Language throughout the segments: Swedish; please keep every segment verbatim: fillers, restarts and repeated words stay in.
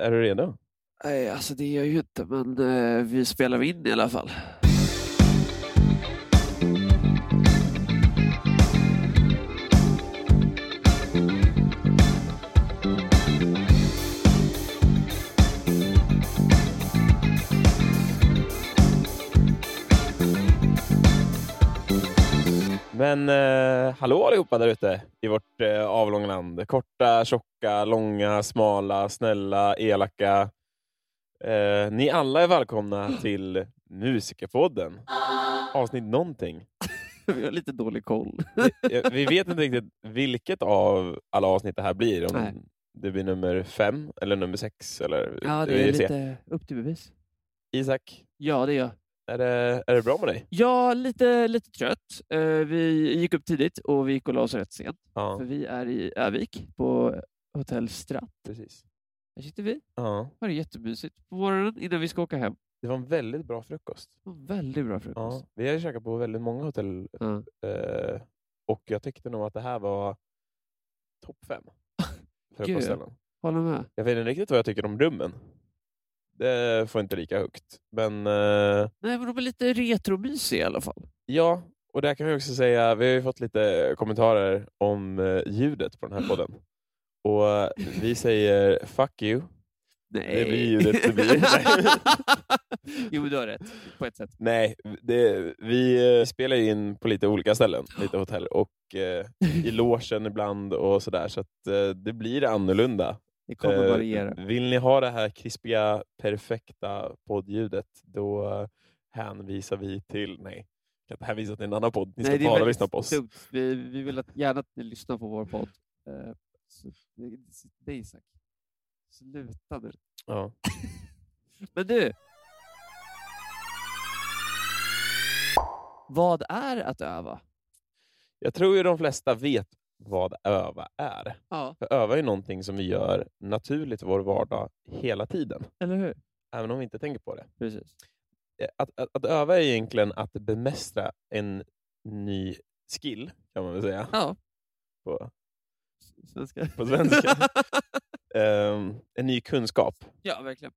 är du redo? Nej, alltså det är jag ju inte, men eh, vi spelar in i alla fall. Men eh, hallå allihopa där ute i vårt eh, avlånga land. Korta, tjocka, långa, smala, snälla, elaka. Eh, ni alla är välkomna till musikerpodden. Avsnitt någonting. Vi har lite dålig koll. vi, vi vet inte riktigt vilket av alla avsnitt det här blir. Om Nej. Det blir nummer fem eller nummer sex. Eller, ja, det är lite se. Upp till bevis. Isak? Ja, det är jag. Är det, är det bra med dig? Ja, lite, lite trött. Eh, vi gick upp tidigt och vi gick och la oss rätt sent. Ja. För vi är i Ärvik på hotell Stratt. Precis. Här sitter vi. Ja. Det var jättemysigt på morgonen innan vi ska åka hem. Det var en väldigt bra frukost. Väldigt bra frukost. Ja. Vi har ju käkat på väldigt många hotell. Ja. Eh, och jag tyckte nog att det här var topp fem. Gud, håller med. Jag vet inte riktigt vad jag tycker om rummen. Det får inte lika högt. Men, eh... Nej, men de är lite retromysiga i alla fall. Ja, och där kan vi också säga, vi har ju fått lite kommentarer om ljudet på den här podden. Och vi säger, fuck you. Nej. Det blir ljudet det blir. Jo, du har rätt. På ett sätt. Nej, det, vi spelar ju in på lite olika ställen. Lite hotell. Och eh, i logen ibland och sådär. Så att eh, det blir annorlunda. Det kommer eh, variera. Vill ni ha det här krispiga, perfekta poddljudet, då hänvisar vi till... Nej, jag kan hänvisa till en annan podd. Ni ska Nej, bara lyssna på oss. Vi, vi vill att, gärna att ni lyssnar på vår podd. Eh, Det är Isak. Sluta nu. Ja. Men du. Vad är att öva? Jag tror ju de flesta vet vad öva är. Ja. För öva är någonting som vi gör naturligt i vår vardag hela tiden. Eller hur? Även om vi inte tänker på det. Precis. Att, att, att öva är egentligen att bemästra en ny skill, kan man väl säga. Ja. På Svenska. På svenska. um, en ny kunskap. Ja, verkligen.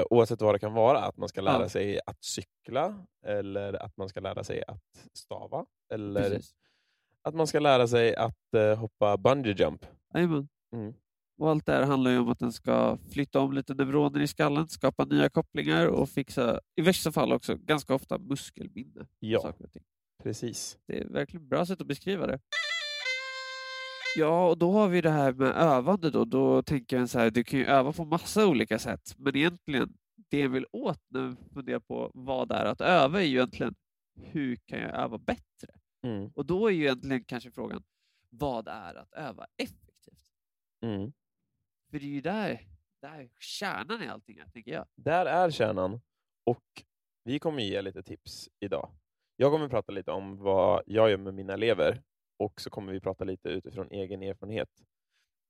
Uh, oavsett vad det kan vara. Att man ska lära ja. sig att cykla. Eller att man ska lära sig att stava. Eller Precis. Att man ska lära sig att uh, hoppa bungee jump. Amen. Mm. Och allt det här handlar ju om att den ska flytta om lite neuroner i skallen. Skapa nya kopplingar. Och fixa, i värsta fall också, ganska ofta muskelminne. Ja, saker och ting. Precis. Det är verkligen bra sätt att beskriva det. Ja, och då har vi det här med övande då. Då tänker jag så här, du kan ju öva på massa olika sätt. Men egentligen, det jag vill åt när jag funderar på vad det är att öva är ju egentligen, hur kan jag öva bättre? Mm. Och då är ju egentligen kanske frågan, vad är att öva effektivt? Mm. För det är ju där, där kärnan i allting här, tänker jag. Där är kärnan. Och vi kommer ge lite tips idag. Jag kommer prata lite om vad jag gör med mina elever. Och så kommer vi prata lite utifrån egen erfarenhet.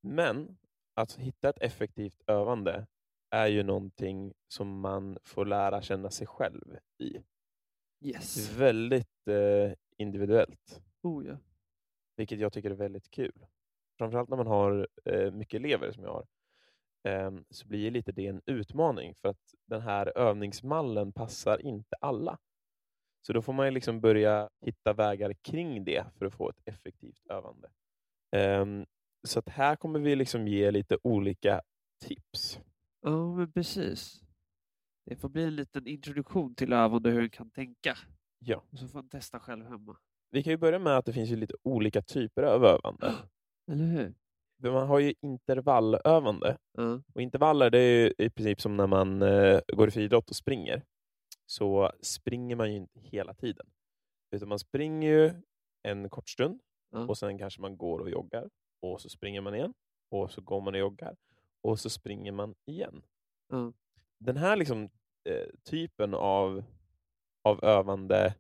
Men att hitta ett effektivt övande är ju någonting som man får lära känna sig själv i. Yes. Väldigt eh, individuellt. Oh, ja. Vilket jag tycker är väldigt kul. Framförallt när man har eh, mycket elever som jag har. Eh, så blir lite det en utmaning. För att den här övningsmallen passar inte alla. Så då får man ju liksom börja hitta vägar kring det för att få ett effektivt övande. Um, så att här kommer vi liksom ge lite olika tips. Ja, oh, men precis. Det får bli en liten introduktion till övande, hur man kan tänka. Ja. Och så får man testa själv hemma. Vi kan ju börja med att det finns ju lite olika typer av övande. Oh, eller hur? För man har ju intervallövande. Mm. Och intervaller, det är ju i princip som när man eh, går i friidrott och springer. Så springer man ju inte hela tiden. Utan man springer ju en kort stund. Mm. Och sen kanske man går och joggar. Och så springer man igen. Och så går man och joggar. Och så springer man igen. Mm. Den här liksom, eh, typen av, av övande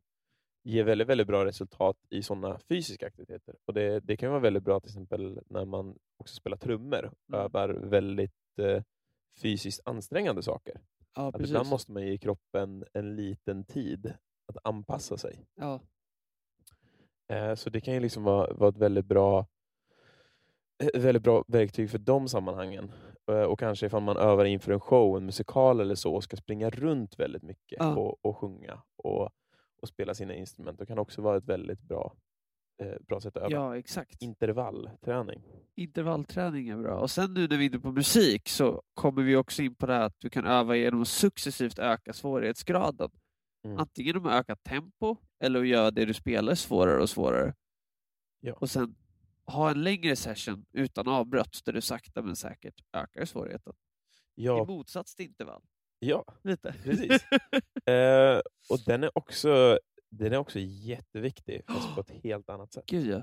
ger väldigt, väldigt bra resultat i sådana fysiska aktiviteter. Och det, det kan vara väldigt bra till exempel när man också spelar trummor. Mm. Övar väldigt eh, fysiskt ansträngande saker. Ja, att ibland måste man ge kroppen en liten tid att anpassa sig. Ja. Eh, så det kan ju liksom vara, vara ett väldigt bra, väldigt bra verktyg för de sammanhangen. Och kanske ifall man övar inför en show, en musikal eller så, och ska springa runt väldigt mycket ja. och, och sjunga och, och spela sina instrument. Det kan också vara ett väldigt bra, eh, bra sätt att öva. Ja, exakt. Intervallträning. Intervallträning är bra. Och sen nu när vi är inne på musik så kommer vi också in på det här att du kan öva genom att successivt öka svårighetsgraden. Mm. Antingen genom att öka tempo eller att göra det du spelar svårare och svårare. Ja. Och sen ha en längre session utan avbrott där du sakta men säkert ökar svårigheten. Ja. I motsats till intervall. Ja, lite. Precis. eh, och den är också den är också jätteviktig fast på ett helt annat sätt. Gud ja.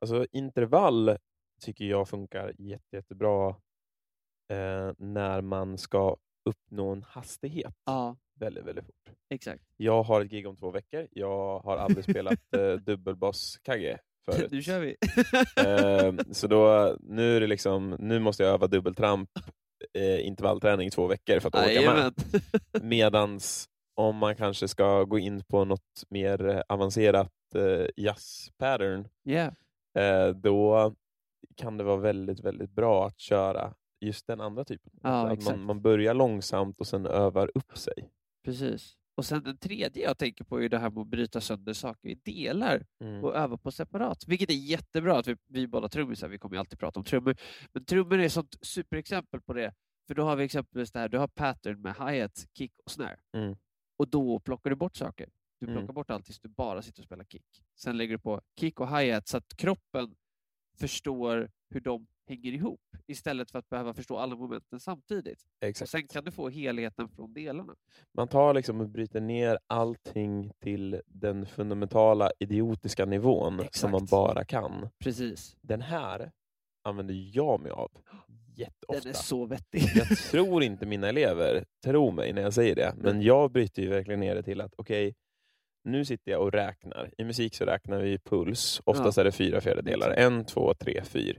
Alltså intervall tycker jag funkar jätte, jättebra eh, när man ska uppnå en hastighet. Ja. Väldigt, väldigt fort. Exakt. Jag har ett gig om två veckor. Jag har aldrig spelat eh, dubbelbasskagge. Förut. Nu kör vi. eh, så då, nu är det liksom, nu måste jag öva dubbeltramp, eh, intervallträning i två veckor för att orka med. Medans om man kanske ska gå in på något mer avancerat eh, jazz pattern, yeah. eh, då kan det vara väldigt, väldigt bra att köra just den andra typen. Ah, att man, man börjar långsamt och sen övar upp sig. Precis. Och sen den tredje jag tänker på är det här med att bryta sönder saker i delar mm. och öva på separat. Vilket är jättebra att vi, vi båda trummisar. Vi kommer ju alltid prata om trummor. Men trummor är ett sånt superexempel på det. För då har vi exempelvis det här. Du har pattern med hi-hat, kick och snare. Mm. Och då plockar du bort saker. Du plockar mm. bort allt tills du bara sitter och spelar kick. Sen lägger du på kick och hi-hat så att kroppen förstår hur de hänger ihop. Istället för att behöva förstå alla momenten samtidigt. Exakt. Och sen kan du få helheten från delarna. Man tar liksom och bryter ner allting till den fundamentala idiotiska nivån. Exakt. Som man bara kan. Precis. Den här använder jag mig av jätteofta. Den är så vettig. Jag tror inte mina elever tror mig när jag säger det. Men jag bryter ju verkligen ner det till att okej, okay, nu sitter jag och räknar. I musik så räknar vi puls. Oftast ja. är det fyra fjärdedelar. En, två, tre, fyra.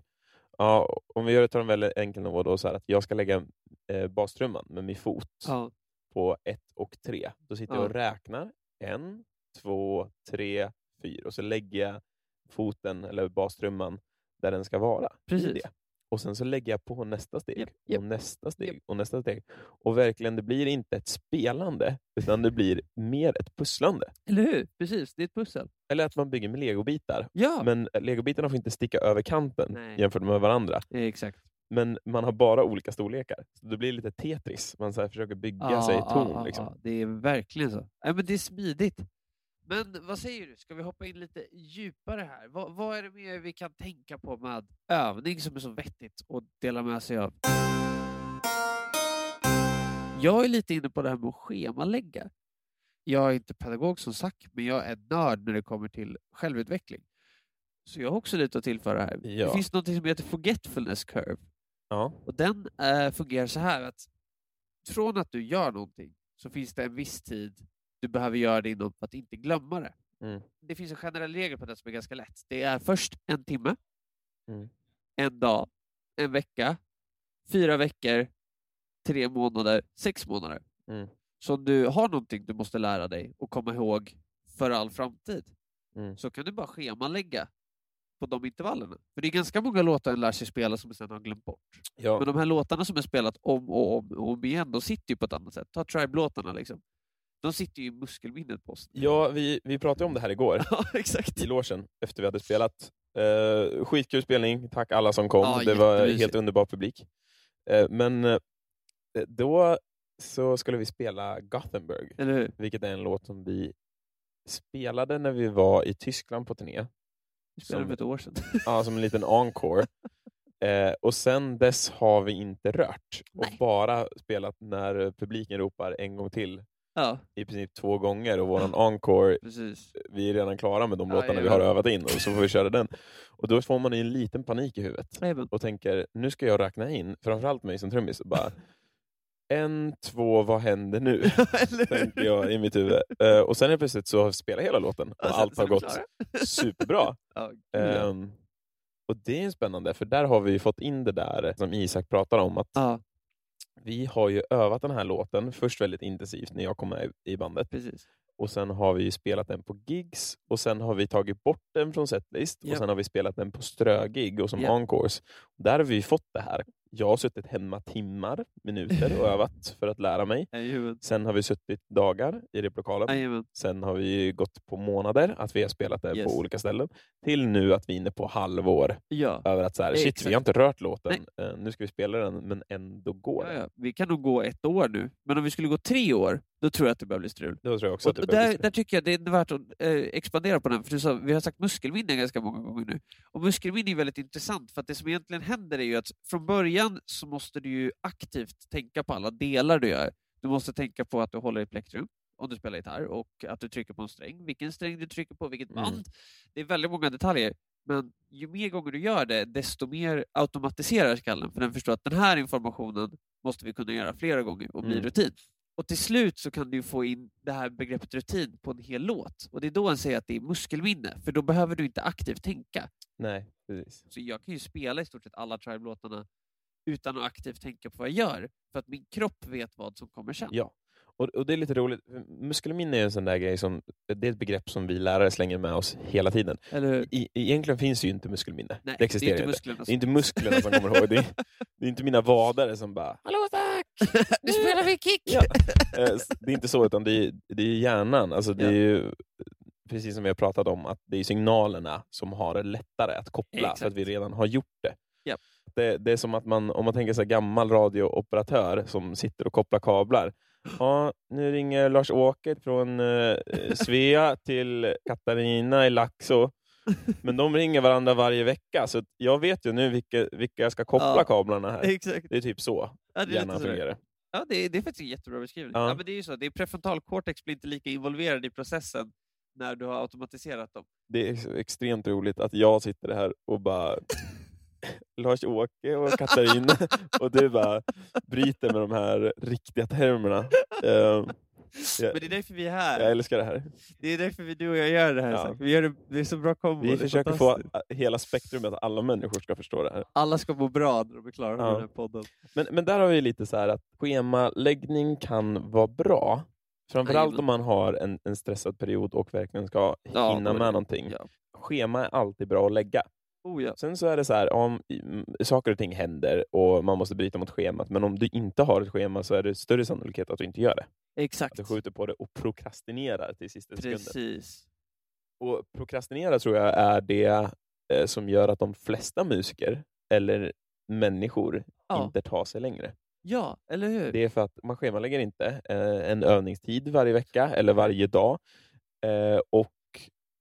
Ja, om vi gör det en väldigt enkel nivå då så här att jag ska lägga eh, bastrumman med min fot ja. på ett och tre. Då sitter ja. jag och räknar en, två, tre, fyra och så lägger jag foten eller bastrumman där den ska vara. Precis. Det. Och sen så lägger jag på nästa steg yep, yep. och nästa steg yep. och nästa steg. Och verkligen det blir inte ett spelande utan det blir mer ett pusslande. Eller hur? Precis, det är ett pussel. Eller att man bygger med legobitar. Ja. Men legobitarna får inte sticka över kanten. Nej. Jämfört med varandra. Ja, exakt. Men man har bara olika storlekar. Så det blir lite Tetris. Man så här försöker bygga ja, sig i ton. Ja, liksom. Ja, det är verkligen så. Ja, men det är smidigt. Men vad säger du? Ska vi hoppa in lite djupare här? Vad, vad är det mer vi kan tänka på med övning som är så vettigt och dela med sig av? Jag är lite inne på det här med att schemalägga. Jag är inte pedagog som sagt, men jag är nörd när det kommer till självutveckling. Så jag har också lite att tillföra här. Ja. Det finns något som heter forgetfulness curve. Ja. Och den äh, fungerar så här att från att du gör någonting så finns det en viss tid du behöver göra det inom för att inte glömma det. Mm. Det finns en generell regel på det som är ganska lätt. Det är först en timme. Mm. En dag. En vecka. Fyra veckor. Tre månader. Sex månader. Mm. Så om du har någonting du måste lära dig och komma ihåg för all framtid. Mm. Så kan du bara schemalägga på de intervallerna. För det är ganska många låtar en lär sig spela som sen har glömt bort. Ja. Men de här låtarna som är spelat om och om och om igen, de sitter ju på ett annat sätt. Ta Tribe-låtarna liksom. De sitter ju i muskelminnet på oss. Ja, vi, vi pratade om det här igår. Ja, exakt. I logen, efter vi hade spelat. Eh, skitkul spelning. Tack alla som kom. Ja, det var helt underbar publik. Eh, men eh, då så skulle vi spela Gothenburg. Eller hur? Vilket är en låt som vi spelade när vi var i Tyskland på turné. Vi spelade för ett år sedan. Ja, som en liten encore. Eh, och sen dess har vi inte rört. Nej. Och bara spelat när publiken ropar en gång till. Ja. I princip två gånger och våran encore. Precis. Vi är redan klara med de ja, låtarna vi har övat in och så får vi köra den. Och då får man en liten panik i huvudet. Jajamän. Och tänker, nu ska jag räkna in, framförallt mig som trummis, bara en, två, vad händer nu? Tänker jag i mitt huvud. Uh, och sen är plötsligt så spelar hela låten och ja, sen, allt har gått superbra. Ja, um, och det är spännande för där har vi fått in det där som Isak pratar om att ja. Vi har ju övat den här låten först väldigt intensivt när jag kom med i bandet. Precis. Och sen har vi ju spelat den på gigs. Och sen har vi tagit bort den från setlist. Yep. Och sen har vi spelat den på strögig och som yep. encores. Där har vi fått det här Jag har suttit hemma timmar, minuter och övat för att lära mig. Sen har vi suttit dagar i replokalen. Sen har vi gått på månader att vi har spelat där yes. på olika ställen. Till nu att vi är inne på halvår. Ja. Över att så här, shit exakt. Vi har inte rört låten. Nej. Nu ska vi spela den men ändå går ja, ja. Vi kan nog gå ett år nu. Men om vi skulle gå tre år, då tror jag att det börjar bli strul. Då tror jag också och, att det och där, där tycker jag det är värt att eh, expandera på den. För du sa, vi har sagt muskelminne ganska många gånger nu. Och muskelminne är väldigt intressant. För att det som egentligen händer är ju att från början så måste du ju aktivt tänka på alla delar du gör. Du måste tänka på att du håller i plektrum om du spelar gitarr. Och att du trycker på en sträng. Vilken sträng du trycker på, vilket band. Mm. Det är väldigt många detaljer. Men ju mer gånger du gör det, desto mer automatiserar skallen. För den förstår att den här informationen måste vi kunna göra flera gånger och bli mm. rutin. Och till slut så kan du få in det här begreppet rutin på en hel låt. Och det är då han säger att det är muskelminne. För då behöver du inte aktivt tänka. Nej, precis. Så jag kan ju spela i stort sett alla Tribe-låtarna utan att aktivt tänka på vad jag gör. För att min kropp vet vad som kommer sen. Ja, och, och det är lite roligt. Muskelminne är en sån där grej som... Det är ett begrepp som vi lärare slänger med oss hela tiden. Eller e- egentligen finns det ju inte muskelminne. Nej, det existerar det är inte. Det är inte musklerna som kommer ihåg. Det är, det är inte mina vadare som bara... Hallå, nu spelar vi kick. Ja. Det är inte så, utan det är, det är hjärnan. Alltså det är ju, precis som vi har pratat om, att det är signalerna som har det lättare att koppla. Exakt. För att vi redan har gjort det. Yep. Det, det är som att man, om man tänker sig gammal radiooperatör som sitter och kopplar kablar. Ja, nu ringer Lars-Åke från eh, Svea till Katarina i Laxå. Men de ringer varandra varje vecka. Så jag vet ju nu vilka, vilka jag ska koppla ja, kablarna här. Exakt. Det är typ så. Ja, det är gärna fungerar. Ja, det är, det är faktiskt en jättebra beskrivning. Ja. Ja, men det är ju så. Det är prefrontalkortex blir inte lika involverad i processen när du har automatiserat dem. Det är extremt roligt att jag sitter här och bara... Lars-Åke och Katarina. Och du bara bryter med de här riktiga termerna. Um, Jag, men det är därför vi är här. Jag älskar det här. Det är därför vi, du och jag gör det här. Ja. Vi gör det, det är så bra kombo. Vi försöker få hela spektrumet att alla människor ska förstå det här. Alla ska må bra när de är klara med ja. Den här podden. Men, men där har vi lite så här att schemaläggning kan vara bra. Framförallt Aj, om man har en, en stressad period och verkligen ska hinna ja, med det. Någonting. Ja. Schema är alltid bra att lägga. Oh, ja. Sen så är det så här, om saker och ting händer och man måste bryta mot schemat. Men om du inte har ett schema så är det större sannolikhet att du inte gör det. Exakt. Att du skjuter på det och prokrastinerar till sista sekunden. Precis. Och prokrastinera tror jag är det eh, som gör att de flesta musiker eller människor ja. Inte tar sig längre. Ja, eller hur? Det är för att man schemalägger inte eh, en övningstid varje vecka eller varje dag. Eh, och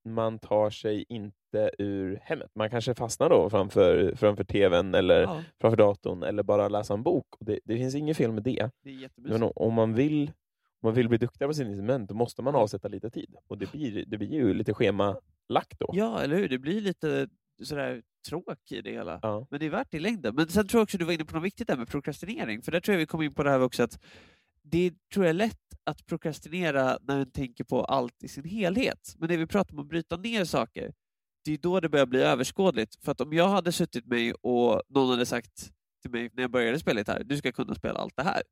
man tar sig inte ur hemmet. Man kanske fastnar då framför, framför tvn eller ja. Framför datorn eller bara läsa en bok. Det, det finns inget fel med det. Det är jättebusigt. Men om man vill... Om man vill bli duktigare på sin instrument, då måste man avsätta lite tid. Och det blir, det blir ju lite schemalagt då. Ja, eller hur? Det blir lite sådär tråkigt i det hela. Ja. Men det är värt det i längden. Men sen tror jag också du var inne på något viktigt där med prokrastinering. För där tror jag vi kom in på det här också att det tror jag är lätt att prokrastinera när man tänker på allt i sin helhet. Men när vi pratar om att bryta ner saker, det är då det börjar bli överskådligt. För att om jag hade suttit mig och någon hade sagt till mig när jag började spela det här, du ska kunna spela allt det här.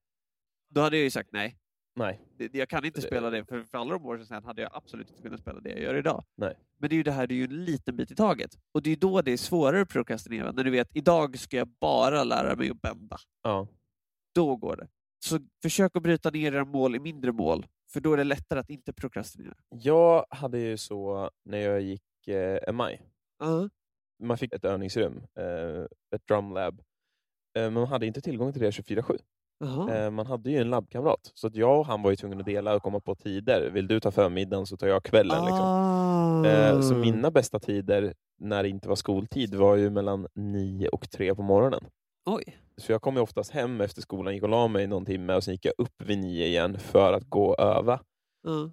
Då hade jag ju sagt nej. Nej. Jag kan inte spela det. För, för alla de år sedan hade jag absolut inte kunnat spela det jag gör idag. Nej. Men det är ju det här, det är ju en liten bit i taget. Och det är ju då det är svårare att prokrastinera. När du vet, idag ska jag bara lära mig att bända. Ja. Då går det. Så försök att bryta ner era mål i mindre mål. För då är det lättare att inte prokrastinera. Jag hade ju så när jag gick eh, M I. Uh-huh. Man fick ett övningsrum. Eh, ett drumlab. Eh, men man hade inte tillgång till det tjugofyra sju. Uh-huh. Man hade ju en labbkamrat. Så att jag och han var ju tvungen att dela och komma på tider. Vill du ta förmiddagen så tar jag kvällen. Ah. Liksom. Så mina bästa tider när det inte var skoltid var ju mellan nio och tre på morgonen. Oj. Så jag kom ju oftast hem efter skolan. Gick och la mig någon timme och sen gick jag upp vid nio igen för att gå och öva. Mm.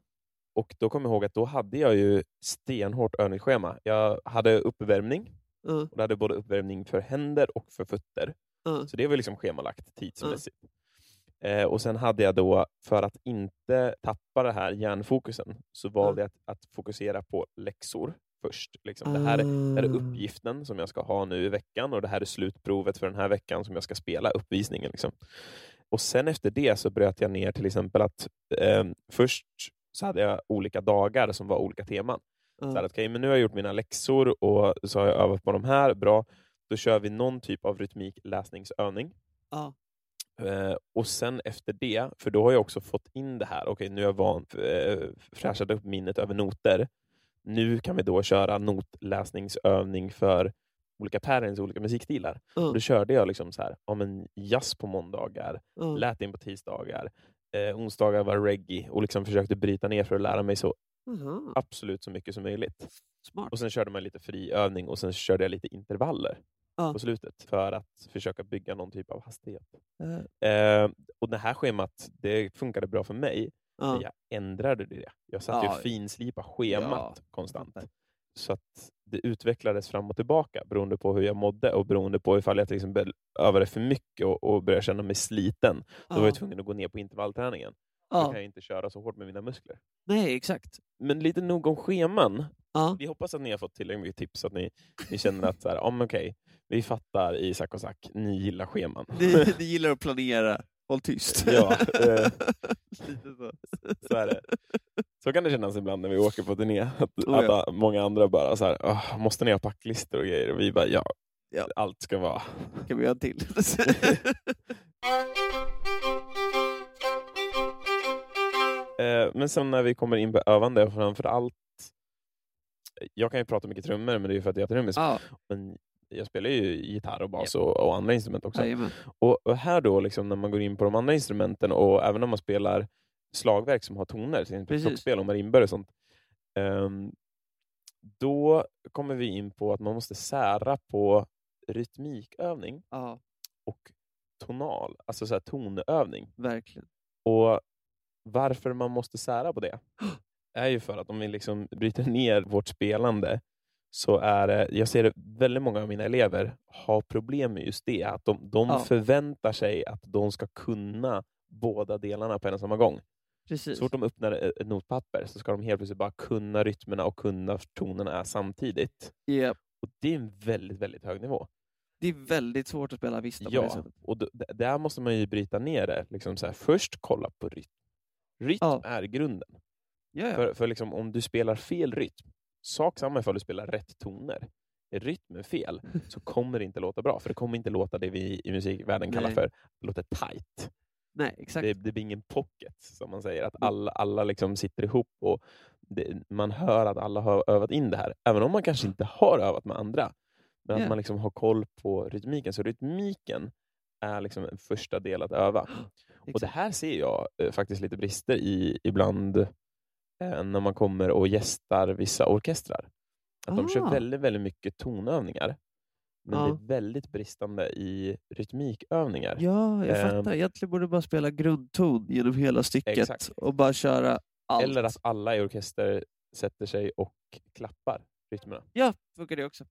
Och då kom jag ihåg att då hade jag ju stenhårt övningsschema. Jag hade uppvärmning. Mm. Och jag hade både uppvärmning för händer och för fötter. Mm. Så det var liksom schemalagt tidsmässigt. Mm. Eh, och sen hade jag då, för att inte tappa det här hjärnfokusen, så valde mm. jag att, att fokusera på läxor först. Liksom. Det, här är, det här är uppgiften som jag ska ha nu i veckan, och det här är slutprovet för den här veckan som jag ska spela uppvisningen. Liksom. Och sen efter det så bröt jag ner till exempel att eh, först så hade jag olika dagar som var olika teman. Mm. Så här att okej, men nu har jag gjort mina läxor och så har jag övat på de här, bra. Då kör vi någon typ av rytmikläsningsövning. Ja. Eh, och sen efter det, för då har jag också fått in det här. Okej, okay, nu är jag van, eh, fräschade upp minnet över noter. Nu kan vi då köra notläsningsövning för olika parents och olika musikstilar. Mm. Och då körde jag liksom så här, ja men jazz på måndagar, mm. latin på tisdagar, eh, onsdagar var reggae. Och liksom försökte bryta ner för att lära mig så mm. absolut så mycket som möjligt. Smart. Och sen körde man lite friövning och sen körde jag lite intervaller. Ja. På slutet. För att försöka bygga någon typ av hastighet. Mm. Eh, och det här schemat. Det funkade bra för mig. Ja. Men jag ändrade det. Jag satt ja. ju finslipa schemat ja. konstant. Så att det utvecklades fram och tillbaka. Beroende på hur jag mådde. Och beroende på ifall jag till exempel övade för mycket. Och, och började känna mig sliten. Ja. Då var jag tvungen att gå ner på intervallträningen. Ja. Då kan jag inte köra så hårt med mina muskler. Nej, exakt. Men lite nog om scheman. Ja. Vi hoppas att ni har fått tillräckligt mycket tips. Så att ni, ni känner att så här, om, okay, vi fattar i Sack och Sack. Ni gillar scheman. Ni, ni gillar att planera. Håll tyst. Ja. Eh, lite så. Så är det. Så kan det kännas ibland när vi åker på turné. Att, oh, ja. att många andra bara så här. Oh, måste ni ha packlistor och grejer? Och vi bara ja. ja. Allt ska vara. Kan vi göra till? eh, men sen när vi kommer in på övande. Framför allt. Jag kan ju prata mycket trummor, men det är ju för att jag är trummis. Ah. Men jag spelar ju gitarr och bas yep. och, och andra instrument också. Och, och här då, liksom, när man går in på de andra instrumenten och även om man spelar slagverk som har toner, till exempel klockspel och marimbor och sånt. Um, då kommer vi in på att man måste sära på rytmikövning ah. och tonal, alltså så här tonövning. Verkligen. Och varför man måste sära på det? är ju för att om vi liksom bryter ner vårt spelande så är det, jag ser det, väldigt många av mina elever har problem med just det. Att de, de ja. förväntar sig att de ska kunna båda delarna på en och samma gång. Precis. Så fort de öppnar ett notpapper så ska de helt plötsligt bara kunna rytmerna och kunna tonerna samtidigt. Yep. Och det är en väldigt, väldigt hög nivå. Det är väldigt svårt att spela vista på ja. det sättet. Och d- där måste man ju bryta ner det. Liksom så här, först kolla på rytm. Rytm ja. är grunden. Yeah. För, för liksom, om du spelar fel rytm, sak samma ifall du spelar rätt toner. Är rytmen fel så kommer det inte låta bra. För det kommer inte låta det vi i musikvärlden kallar Nej. för låter tight. Nej, exakt. Det, det blir ingen pocket som man säger. Att alla, alla liksom sitter ihop och det, man hör att alla har övat in det här. Även om man kanske inte har övat med andra. Men yeah. att man liksom har koll på rytmiken. Så rytmiken är liksom en första del att öva. Exakt. Och det här ser jag eh, faktiskt lite brister i ibland. När man kommer och gästar vissa orkestrar. Att ah. de kör väldigt, väldigt mycket tonövningar. Men ah. det är väldigt bristande i rytmikövningar. Ja, jag um, fattar. Egentligen borde bara spela grundton genom hela stycket. Exakt. Och bara köra allt. Eller att alla i orkester sätter sig och klappar rytmerna. Ja, funkar det också.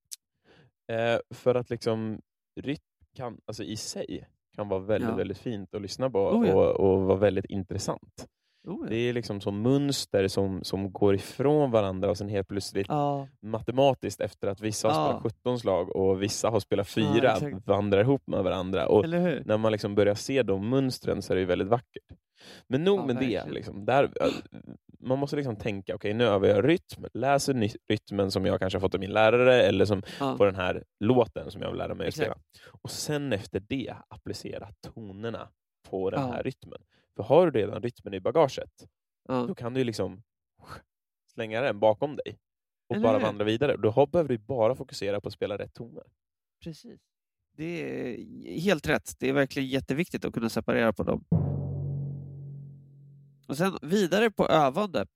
Uh, för att liksom rytm kan, alltså i sig kan vara väldigt, ja. väldigt fint att lyssna på. Oh, ja. och, och vara väldigt intressant. Det är liksom som mönster som, som går ifrån varandra och sen helt plötsligt ja. matematiskt efter att vissa har ja. spelat sjutton slag och vissa har spelat fyra ja, vandrar ihop med varandra. Och när man liksom börjar se de mönstren så är det väldigt vackert. Men nog ja, med verkligen. det. Liksom, där, man måste liksom tänka, okej okay, nu övar jag rytm. Läser ny- rytmen som jag kanske har fått av min lärare eller som ja. på den här låten som jag vill lära mig att spela. Och sen efter det applicera tonerna på den ja. här rytmen. För har du redan rytmen i bagaget ja. då kan du liksom slänga den bakom dig och Eller bara vandra vidare. Då behöver du bara fokusera på att spela rätt toner. Precis. Det är helt rätt. Det är verkligen jätteviktigt att kunna separera på dem. Och sen vidare på övande.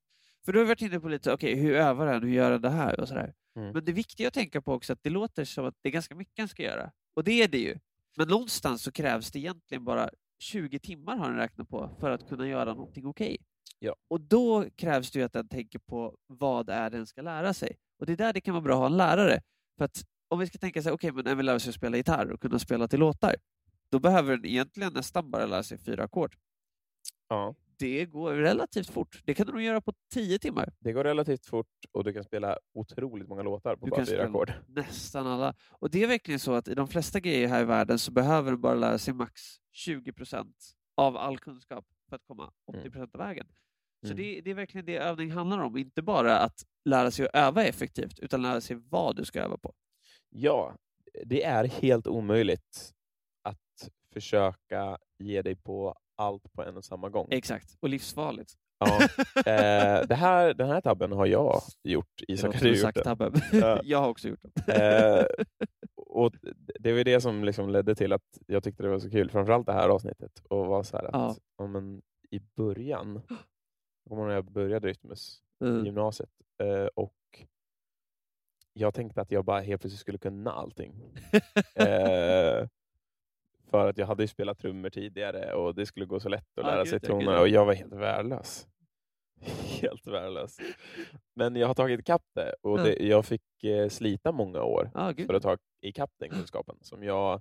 För du har varit inne på lite, okej, okay, hur övar den? Hur gör den det här? Och sådär. Mm. Men det viktiga att tänka på också är att det låter som att det är ganska mycket man ska göra. Och det är det ju. Men någonstans så krävs det egentligen bara tjugo timmar har den räknat på för att kunna göra någonting okej. Ja. Och då krävs det ju att den tänker på vad är den ska lära sig. Och det är där det kan vara bra att ha en lärare. För att om vi ska tänka så här, okej, okay, men den vill lära sig att spela gitarr och kunna spela till låtar. Då behöver den egentligen nästan bara lära sig fyra ackord. Ja. Det går relativt fort. Det kan de göra på tio timmar. Det går relativt fort och du kan spela otroligt många låtar på du bara fyra ackord. Nästan alla. Och det är verkligen så att i de flesta grejer här i världen så behöver du bara lära sig max tjugo procent av all kunskap för att komma åttio procent av vägen. Så mm. det, det är verkligen det övning handlar om. Inte bara att lära sig att öva effektivt utan lära sig vad du ska öva på. Ja, det är helt omöjligt att försöka ge dig på allt på en och samma gång. Exakt, och livsfarligt. Ja. Eh, det här, den här tabben har jag gjort. Isak, jag har gjort sagt tabben. Jag har också gjort den. Eh, och det var det som liksom ledde till att jag tyckte det var så kul, framförallt det här avsnittet, och var så här att ja. Ja, men i början när jag började Rytmus mm. i gymnasiet eh, och jag tänkte att jag bara helt plötsligt skulle kunna allting. eh, För att jag hade ju spelat trummor tidigare. Och det skulle gå så lätt att lära ah, sig tonerna. Och jag var helt värdelös. Helt värdelös. Men jag har tagit ikapp det. Och mm. det, jag fick eh, slita många år. Ah, för att ta ikapp den kunskapen. Som jag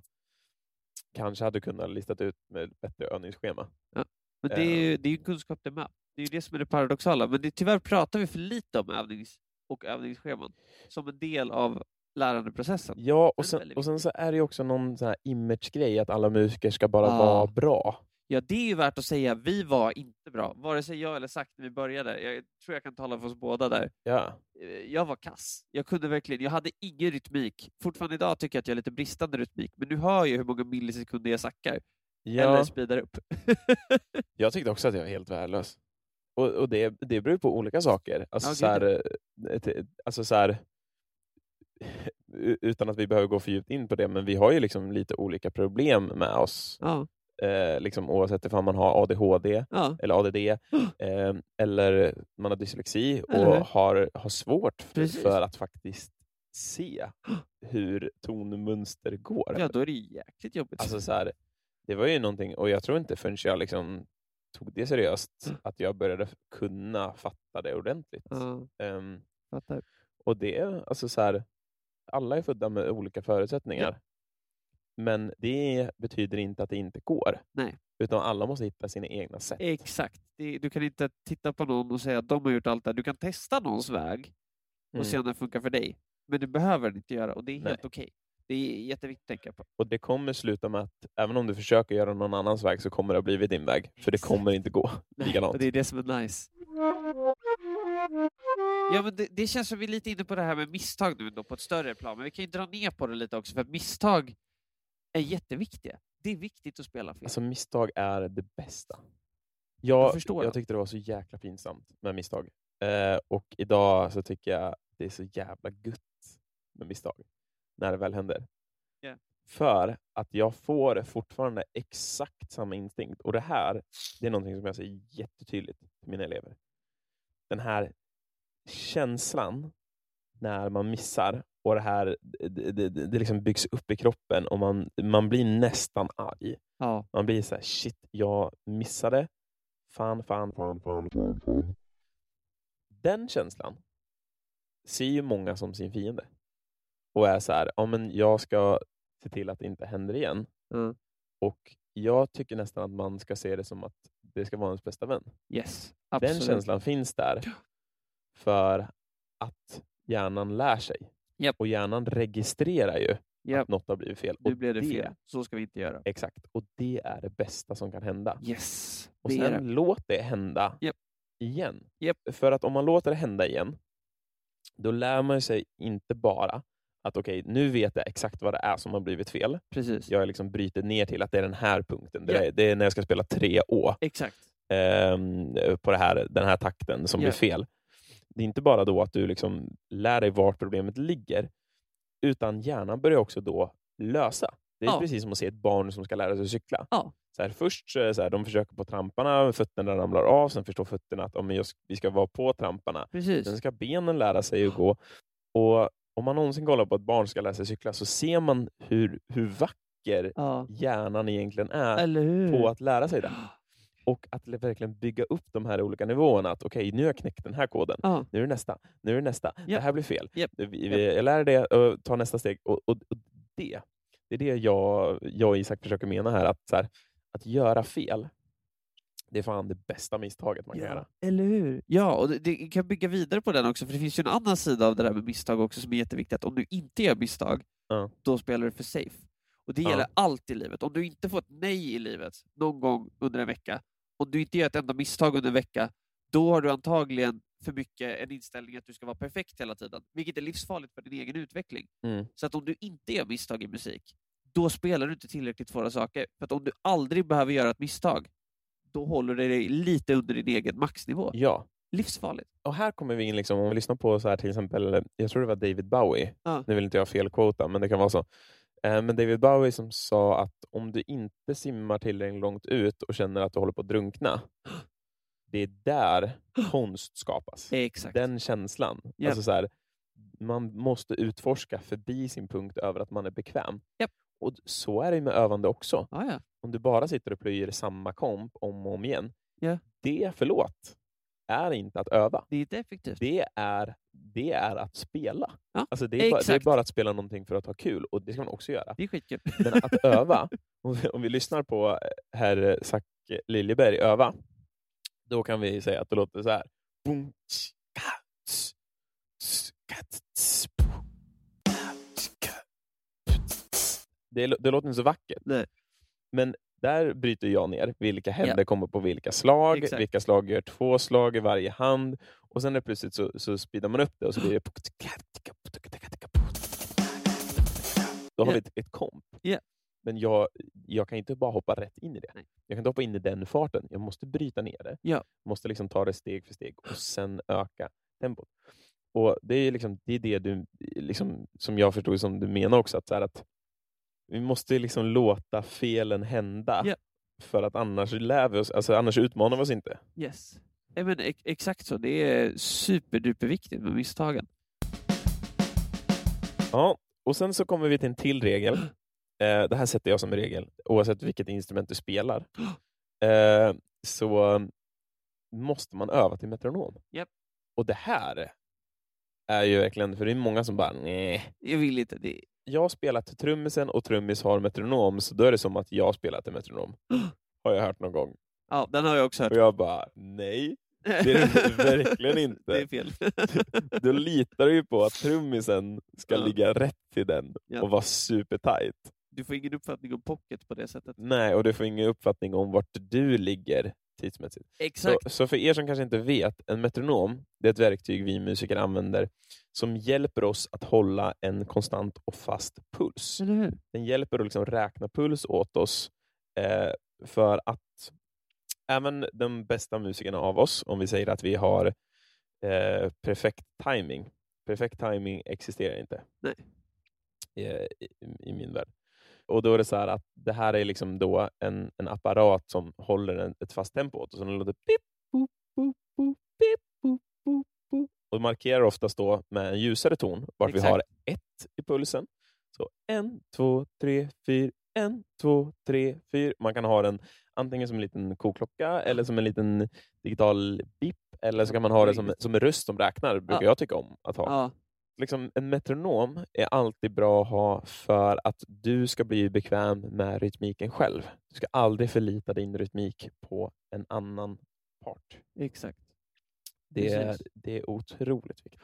kanske hade kunnat listat ut med ett bättre övningsschema. Ja. Men det är ju, det är ju kunskap det med. Det är ju det som är det paradoxala. Men det, tyvärr pratar vi för lite om övnings- och övningsscheman. Som en del av lärandeprocessen. Ja, och sen, och sen så är det ju också någon sån här image-grej att alla musiker ska bara ah. vara bra. Ja, det är ju värt att säga. Vi var inte bra. Vare sig jag eller Sack när vi började. Jag tror jag kan tala för oss båda där. Ja. Jag var kass. Jag kunde verkligen, jag hade ingen rytmik. Fortfarande idag tycker jag att jag är lite bristande rytmik. Men nu hör jag hur många millisekunder jag sackar. Ja. Eller speedar upp. Jag tyckte också att jag var helt värdelös. Och, och det, det beror på olika saker. Alltså okay. så här, alltså så här, utan att vi behöver gå för djupt in på det, men vi har ju liksom lite olika problem med oss ja. eh, liksom, oavsett om man har A D H D ja. eller A D D eh, eller man har dyslexi eller och har, har svårt för, för att faktiskt se hur tonmönster går. Ja, då är det jäkligt jobbigt. Alltså så här, det var ju någonting, och jag tror inte förrän jag liksom tog det seriöst mm. att jag började kunna fatta det ordentligt. Ja. Um, Fattar. Och det är alltså så här, alla är födda med olika förutsättningar. Ja. Men det betyder inte att det inte går. Nej. Utan alla måste hitta sina egna sätt. Exakt. Du kan inte titta på någon och säga att de har gjort allt det. Du kan testa någons väg och mm. se om det funkar för dig. Men du behöver det inte göra, och det är Nej. helt okej. Okay. Det är jätteviktigt att tänka på. Och det kommer sluta med att även om du försöker göra någon annans väg så kommer det att bli din väg. För det kommer inte gå likadant. Det är det som är nice. Ja, men det, det känns som vi är lite inne på det här med misstag nu då, på ett större plan. Men vi kan ju dra ner på det lite också, för att misstag är jätteviktiga. Det är viktigt att spela fel. Alltså misstag är det bästa. Jag, jag, förstår jag tyckte det var så jäkla pinsamt med misstag. Eh, och idag så tycker jag det är så jävla gött med misstag. När det väl händer. Yeah. För att jag får fortfarande exakt samma instinkt. Och det här, det är någonting som jag ser jättetydligt till mina elever. Den här känslan när man missar. Och det här, det, det, det liksom byggs upp i kroppen. Och man, man blir nästan arg. Ja. Man blir så här, shit, jag missade. Fan, fan, fan, fan, fan, fan. Den känslan ser ju många som sin fiende. Och är så här, ja men jag ska se till att det inte händer igen. Mm. Och jag tycker nästan att man ska se det som att det ska vara ens bästa vän. Yes, absolut. Den känslan finns där för att hjärnan lär sig. Yep. Och hjärnan registrerar ju yep. att något har blivit fel. Nu blev det, det fel, så ska vi inte göra. Exakt, och det är det bästa som kan hända. Yes. Och det sen låt det hända yep. igen. Yep. För att om man låter det hända igen, då lär man sig inte bara att okej, okay, nu vet jag exakt vad det är som har blivit fel. Precis. Jag liksom bryter ner till att det är den här punkten. Det, yeah. är, det är när jag ska spela tre å. Exakt. Eh, på det här, den här takten som yeah. blir fel. Det är inte bara då att du liksom lär dig var problemet ligger. Utan hjärnan börjar också då lösa. Det är ja. precis som att se ett barn som ska lära sig cykla. Ja. Så här, först så här, de försöker på tramparna, fötterna ramlar av. Sen förstår fötterna att oh, men jag, vi ska vara på tramparna. Precis. Sen ska benen lära sig att gå. Och om man någonsin kollar på att barn ska lära sig cykla så ser man hur, hur vacker ja. hjärnan egentligen är på att lära sig det. Och att verkligen bygga upp de här olika nivåerna. Att okej, okay, nu har jag knäckt den här koden. Ja. Nu är det nästa. Nu är det nästa. Yep. Det här blir fel. Yep. Jag lär det och tar nästa steg. Och, och, och det, det är det jag, jag och Isak försöker mena här. Att, så här, att göra fel. Det är fan det bästa misstaget man kan ja, göra. Eller hur? Ja, och det, det kan bygga vidare på den också. För det finns ju en annan sida av det där med misstag också som är jätteviktigt. Att om du inte gör misstag, uh. då spelar du för safe. Och det uh. gäller allt i livet. Om du inte får ett nej i livet någon gång under en vecka. Om du inte gör ett enda misstag under en vecka, då har du antagligen för mycket en inställning att du ska vara perfekt hela tiden, vilket är livsfarligt för din egen utveckling. Mm. Så att om du inte gör misstag i musik, då spelar du inte tillräckligt svåra saker. För att om du aldrig behöver göra ett misstag, då håller du dig lite under din egen maxnivå. Ja. Livsfarligt. Och här kommer vi in, liksom, om vi lyssnar på så här till exempel, jag tror det var David Bowie. Ah. Nu vill inte jag fel quota, men det kan vara så. Eh, men David Bowie som sa att om du inte simmar tillräckligt långt ut och känner att du håller på att drunkna, det är där konst skapas. Exakt. Den känslan. Yep. Alltså så här, man måste utforska förbi sin punkt över att man är bekväm. Yep. Och så är det med övande också. Ah, ja. Om du bara sitter och plöjer samma komp om och om igen. Yeah. Det, förlåt, är inte att öva. Det är inte effektivt. Det är, det är att spela. Ja, alltså det är, bara, det är bara att spela någonting för att ha kul. Och det ska man också göra. Det är skitkul. Men att öva, om vi, om vi lyssnar på herr Sack Liljeberg öva, då kan vi säga att det låter så här. Det, det låter inte så vackert. Nej. Men där bryter jag ner vilka händer yeah. kommer på vilka slag. Exakt. Vilka slag gör två slag i varje hand. Och sen är plötsligt så, så speedar man upp det. Och så blir det... Då har yeah. vi ett, ett komp. Yeah. Men jag, jag kan inte bara hoppa rätt in i det. Nej. Jag kan inte hoppa in i den farten. Jag måste bryta ner det. Yeah. Måste liksom ta det steg för steg. Och sen öka tempot. Och det är, liksom, det, är det du liksom, som jag förstod som du menar också. Att så här att vi måste liksom låta felen hända. Yeah. För att annars lär vi oss, alltså annars utmanar vi oss inte. Yes. I mean, ex- exakt så. Det är superduperviktigt med misstagen. Ja, och sen så kommer vi till en till regel. Eh, det här sätter jag som regel. Oavsett vilket instrument du spelar. Eh, så måste man öva till metronom. Yep. Och det här är ju verkligen, för det är många som bara nej. Jag vill inte det. Jag har spelat till trummisen och trummis har metronom, så då är det som att jag har spelat till metronom. Har jag hört någon gång. Ja, den har jag också hört. Och jag bara, nej. Det är det verkligen inte. Det är fel. Du, du litar ju på att trummisen ska ja. ligga rätt till den ja. och vara supertajt. Du får ingen uppfattning om pocket på det sättet. Nej, och du får ingen uppfattning om vart du ligger tidsmässigt. Exakt. Så, så för er som kanske inte vet, en metronom, det är ett verktyg vi musiker använder som hjälper oss att hålla en konstant och fast puls. Eller hur? Den hjälper att liksom räkna puls åt oss eh, för att även de bästa musikerna av oss, om vi säger att vi har eh, perfekt timing. Perfekt timing existerar inte. Nej. I, i, i min värld. Och då är det så här att det här är liksom då en, en apparat som håller en, ett fast tempo åt. Och så den låter pip, pop, pop, pop, pip, pop, pop, pop. Och markerar oftast då med en ljusare ton. Vart Exakt. vi har ett i pulsen. Så en, två, tre, fyra. En, två, tre, fyra. Man kan ha den antingen som en liten koklocka. Eller som en liten digital bip. Eller så kan man ha det som, som en röst som räknar. Brukar ja. jag tycka om att ha. Ja. Liksom en metronom är alltid bra att ha för att du ska bli bekväm med rytmiken själv. Du ska aldrig förlita din rytmik på en annan part. Exakt. Det är, det är otroligt viktigt.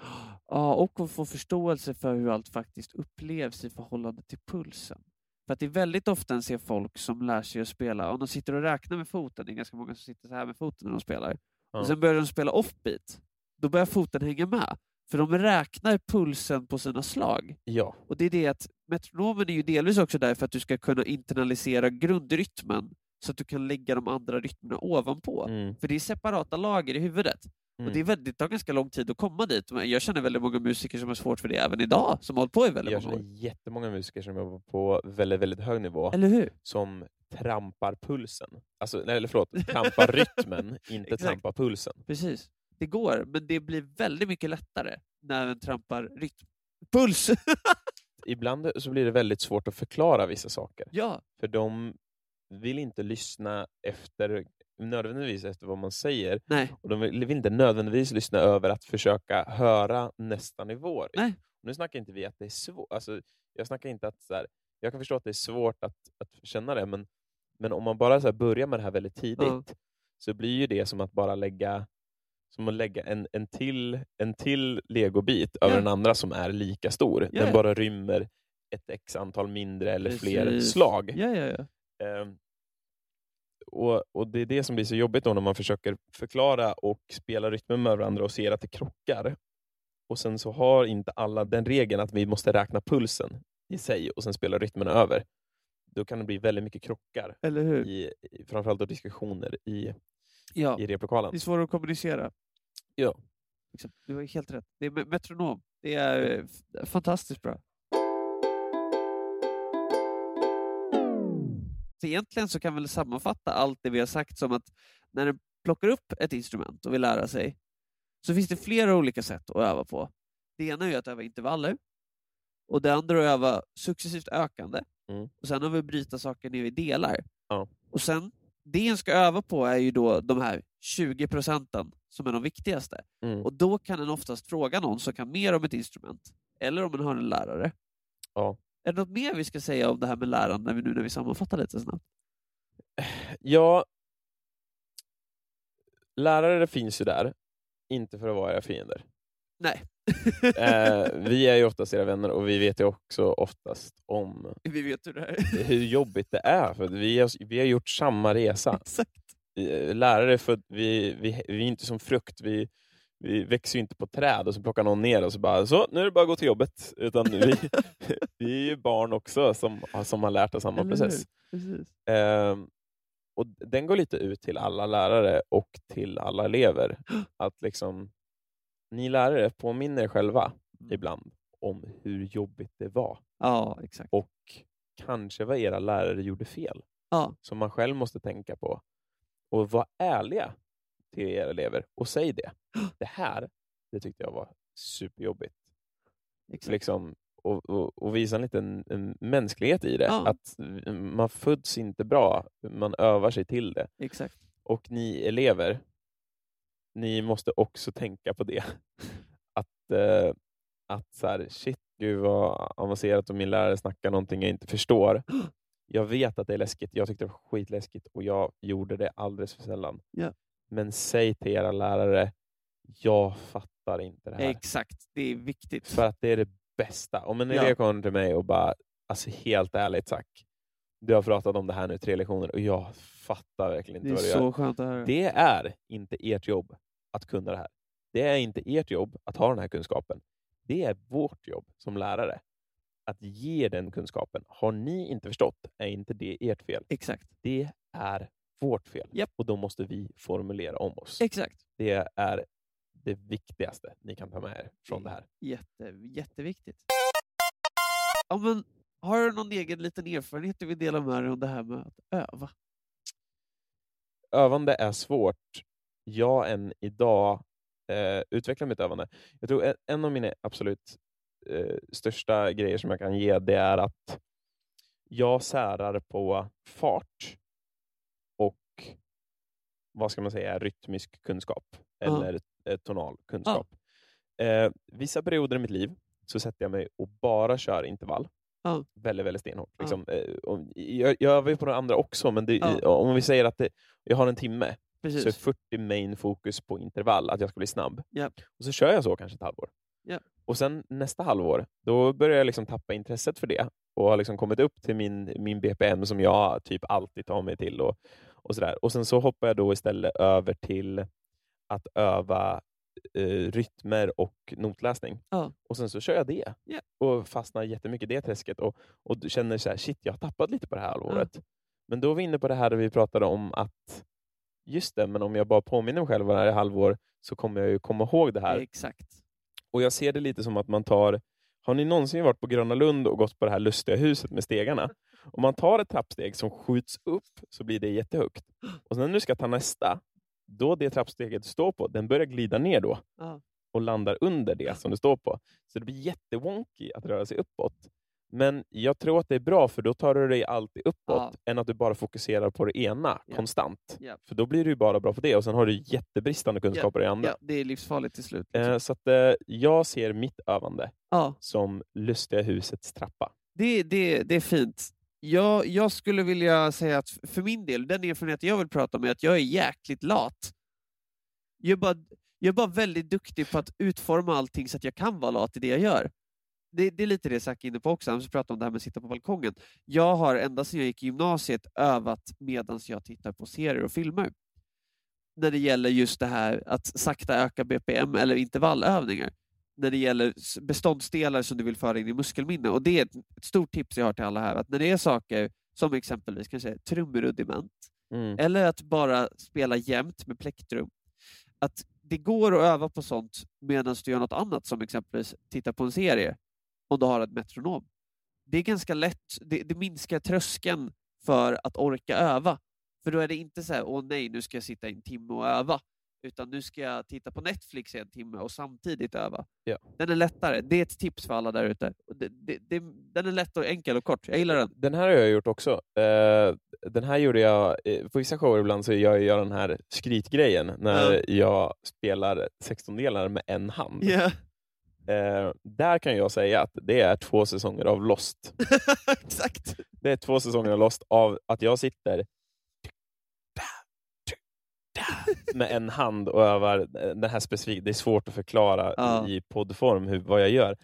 Ja, och att få förståelse för hur allt faktiskt upplevs i förhållande till pulsen. För att det är väldigt ofta ser folk som lär sig att spela. Och de sitter och räknar med foten. Det är ganska många som sitter så här med foten när de spelar. Ja. Och sen börjar de spela offbeat. Då börjar foten hänga med. För de räknar pulsen på sina slag. Ja. Och det är det att metronomen är ju delvis också där för att du ska kunna internalisera grundrytmen. Så att du kan lägga de andra rytmerna ovanpå. Mm. För det är separata lager i huvudet. Mm. Och det, är väldigt, det tar ganska lång tid att komma dit. Men jag känner väldigt många musiker som har svårt för det även idag. Som har hållit på i väldigt jag många år. Jag känner jättemånga musiker som jobbar på väldigt, väldigt hög nivå. Eller hur? Som trampar pulsen. Alltså, nej, eller förlåt, trampar rytmen, inte trampar pulsen. Precis. Det går, men det blir väldigt mycket lättare när den trampar rytm. Puls! Ibland så blir det väldigt svårt att förklara vissa saker. Ja. För de vill inte lyssna efter, nödvändigtvis efter vad man säger. Nej. Och de vill inte nödvändigtvis lyssna över att försöka höra nästa nivå. Nej. Nu snackar inte vi att det är svårt. Alltså, jag snackar inte att så här, jag kan förstå att det är svårt att, att känna det. Men, men om man bara så här börjar med det här väldigt tidigt mm. så blir ju det som att bara lägga Som att lägga en, en till, en till legobit yeah. över den andra som är lika stor. Yeah. Den bara rymmer ett x antal mindre eller Precis. fler slag. Yeah, yeah, yeah. Um, och, och det är det som blir så jobbigt då när man försöker förklara och spela rytmen med varandra och ser att det krockar. Och sen så har inte alla den regeln att vi måste räkna pulsen i sig och sen spela rytmen över. Då kan det bli väldigt mycket krockar. Eller hur? I, framförallt då diskussioner i, ja. i replokalen. Det är svårt att kommunicera. Ja. Du har helt rätt. Det är metronom. Det är fantastiskt bra. Så egentligen så kan vi väl sammanfatta allt det vi har sagt som att när du plockar upp ett instrument och vill lära sig så finns det flera olika sätt att öva på. Det ena är att öva intervaller och det andra är att öva successivt ökande. Mm. Och sen har vi bryta saker ner i delar. Ja. Och sen det jag ska öva på är ju då de här tjugo procenten som är de viktigaste. Mm. Och då kan en oftast fråga någon som kan mer om ett instrument eller om en har en lärare. Ja. Är det något mer vi ska säga om det här med lärande nu när vi sammanfattar lite snabbt? Ja. Lärare finns ju där. Inte för att vara era fiender. Nej. eh, vi är ju oftast era vänner och vi vet ju också oftast om vi vet hur, det är. hur jobbigt det är. För vi har, vi har gjort samma resa. Exakt. Lärare, för vi, vi, vi är inte som frukt. Vi... Vi växer ju inte på träd och så plockar någon ner och så bara, så nu är det bara att gå till jobbet. Utan vi, vi är ju barn också som, som har lärt av samma process. Precis. Um, och den går lite ut till alla lärare och till alla elever. Att liksom, ni lärare påminner er själva ibland om hur jobbigt det var. Ja, exakt. Och kanske vad era lärare gjorde fel. Ja. Som man själv måste tänka på. Och vara ärliga till era elever och säg det. Det här, det tyckte jag var superjobbigt. Exakt. Liksom, och, och, och visa en liten en mänsklighet i det. Ja. Att man föds inte bra. Man övar sig till det. Exakt. Och ni elever, ni måste också tänka på det. Att, eh, att så här, shit, gud vad avancerat och min lärare snackar någonting jag inte förstår. Jag vet att det är läskigt. Jag tyckte det var skitläskigt och jag gjorde det alldeles för sällan. Ja. Men säg till era lärare, jag fattar inte det här. Exakt, det är viktigt. För att det är det bästa. Om en elev kommer till mig och bara, alltså helt ärligt tack. Du har pratat om det här nu tre lektioner och jag fattar verkligen inte vad du gör. Det är så skönt att höra. Det är inte ert jobb att kunna det här. Det är inte ert jobb att ha den här kunskapen. Det är vårt jobb som lärare. Att ge den kunskapen. Har ni inte förstått, är inte det ert fel. Exakt. Det är vårt fel. Yep. Och då måste vi formulera om oss. Exakt. Det är det viktigaste ni kan ta med er från det här. Jätte, jätteviktigt. Ja, men, har du någon egen liten erfarenhet du vill dela med dig om det här med att öva? Övande är svårt. Jag än idag eh, utvecklar mitt övande. Jag tror en, en av mina absolut eh, största grejer som jag kan ge, det är att jag särar på fart. Vad ska man säga, rytmisk kunskap eller uh-huh. tonal kunskap. Uh-huh. Eh, vissa perioder i mitt liv så sätter jag mig och bara kör intervall. Uh-huh. Väldigt, väldigt stenhårt. Uh-huh. Liksom, eh, och jag, jag övar ju på de andra också, men det, uh-huh. om vi säger att det, jag har en timme. Precis. Så är fyrtio main fokus på intervall, att jag ska bli snabb. Yep. Och så kör jag så kanske ett halvår. Yep. Och sen nästa halvår, då börjar jag liksom tappa intresset för det. Och har liksom kommit upp till min, min B P M som jag typ alltid tar mig till och Och, sådär. Och sen så hoppar jag då istället över till att öva eh, rytmer och notläsning. Oh. Och sen så kör jag det. Yeah. Och fastnar jättemycket i det träsket. Och, och känner så här, shit, jag har tappat lite på det här halvåret. Mm. Men då är vi inne på det här där vi pratade om att, just det, men om jag bara påminner mig själv varje halvår så kommer jag ju komma ihåg det här. Exakt. Och jag ser det lite som att man tar, har ni någonsin varit på Gröna Lund och gått på det här lustiga huset med stegarna? Om man tar ett trappsteg som skjuts upp så blir det jättehögt. Och sen när du ska ta nästa, då det trappsteget du står på, den börjar glida ner då. Uh-huh. Och landar under det som du står på. Så det blir jättewonky att röra sig uppåt. Men jag tror att det är bra, för då tar du dig alltid uppåt. Uh-huh. Än att du bara fokuserar på det ena yeah. konstant. Yeah. För då blir du bara bra på det. Och sen har du jättebristande kunskaper yeah. i andra. Yeah. Det är livsfarligt till slut. Liksom. Så att, eh, jag ser mitt övande uh-huh. som lustiga husets trappa. Det, det, det är fint. Jag, jag skulle vilja säga att för min del, den erfarenheten jag vill prata om är att jag är jäkligt lat. Jag är bara, jag är bara väldigt duktig på att utforma allting så att jag kan vara lat i det jag gör. det, det är lite det Sack inne på också. Han pratade om det här med att sitta på balkongen. Jag har ända sedan jag gick i gymnasiet övat medan jag tittar på serier och filmer. När det gäller just det här att sakta öka B P M eller intervallövningar. När det gäller beståndsdelar som du vill föra in i muskelminne. Och det är ett, ett stort tips jag har till alla här. Att när det är saker som exempelvis kanske trumrudiment. Mm. Eller att bara spela jämnt med plektrum. Att det går att öva på sånt medan du gör något annat. Som exempelvis titta på en serie. Om du har ett metronom. Det är ganska lätt. Det, det minskar tröskeln för att orka öva. För då är det inte så här, åh nej, nu ska jag sitta i en timme och öva. Utan nu ska jag titta på Netflix i en timme och samtidigt öva. Ja. Den är lättare. Det är ett tips för alla där ute. Det, det, det, den är lätt och enkel och kort. Jag gillar den. Den här har jag gjort också. Den här gjorde jag, på vissa shower ibland så gör jag den här skrytgrejen. När mm. jag spelar sextondelar med en hand. Yeah. Eh, där kan jag säga att det är två säsonger av Lost. Exakt. Det är två säsonger av Lost av att jag sitter med en hand och övar den här specifika. Det är svårt att förklara ja. i poddform hur, vad jag gör.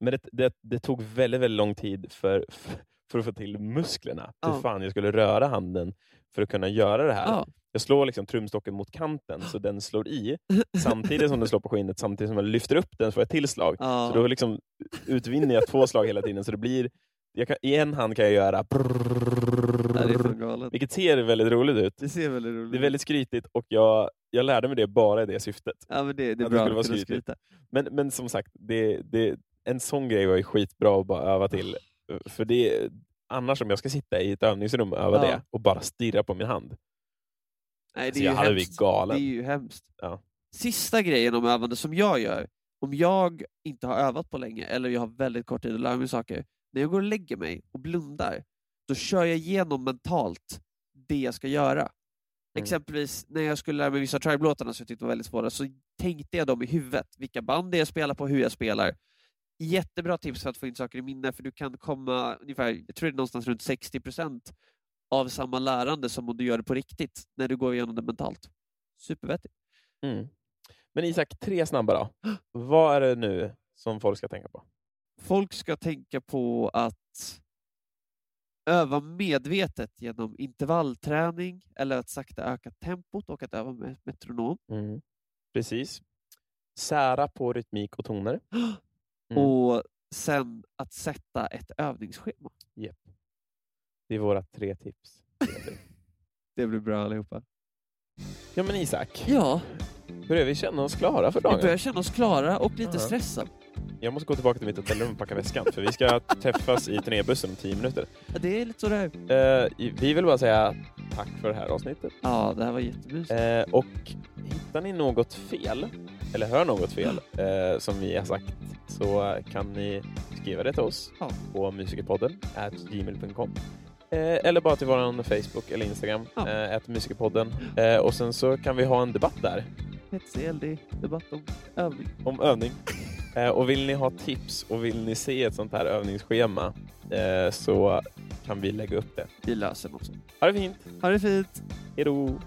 Men det, det, det tog väldigt, väldigt lång tid för, för att få till musklerna. Ja. Hur fan jag skulle röra handen för att kunna göra det här. Ja. Jag slår liksom trumstocken mot kanten så den slår i. Samtidigt som den slår på skinnet. Samtidigt som jag lyfter upp den så får jag ett tillslag. Ja. Så då liksom utvinner jag två slag hela tiden. Så det blir... Jag kan, i en hand kan jag göra brrrr, vilket ser väldigt roligt ut. Det ser väldigt roligt. Det är väldigt skrytigt och jag, jag lärde mig det bara i det syftet. Ja, men det, det är bra att, det att skryta. skryta. Men, men som sagt, det, det, en sån grej var ju skitbra att bara öva till. För det, annars om jag ska sitta i ett övningsrum och öva ja. det och bara stirra på min hand. Nej, det är ju hemskt. Galen. Det är ju hemskt. Ja. Sista grejen om övande som jag gör, om jag inte har övat på länge eller jag har väldigt kort tid att lära mig saker. När jag går och lägger mig och blundar då kör jag igenom mentalt det jag ska göra. Mm. Exempelvis när jag skulle lära mig vissa Tribe-låtarna så jag tyckte det var väldigt svåra så tänkte jag dem i huvudet. Vilka band det jag spelar på, hur jag spelar. Jättebra tips för att få in saker i minne för du kan komma ungefär, jag tror det är någonstans runt sextio procent av samma lärande som om du gör det på riktigt när du går igenom det mentalt. Supervettigt. Mm. Men Isak, tre snabba då. Vad är det nu som folk ska tänka på? Folk ska tänka på att öva medvetet genom intervallträning eller att sakta öka tempot och att öva med metronom. Mm. Precis. Sära på rytmik och toner. Mm. Och sen att sätta ett övningsschema. Yep. Det är våra tre tips. Det blir bra allihopa. Ja men Isak. Ja. Börjar vi känna oss klara för dagen? Vi börjar känna oss klara och lite uh-huh. stressade. Jag måste gå tillbaka till mitt hotellrum och packa väskan. För vi ska träffas i turnébussen om tio minuter. Ja, det är lite så där. Uh, vi vill bara säga tack för det här avsnittet. Ja, det här var jättemysigt. Uh, och hittar ni något fel, eller hör något fel, uh, som vi har sagt, så kan ni skriva det till oss ja. på musikerpodden at gmail dot com. Eh, eller bara till vår Facebook eller Instagram ja. eh, at musikerpodden eh, och sen så kan vi ha en debatt där. Hetsig debatt om övning. Om övning. eh, och vill ni ha tips och vill ni se ett sånt här övningsschema eh, så kan vi lägga upp det. Vi löser också. Ha det fint. Ha det fint. Hejdå.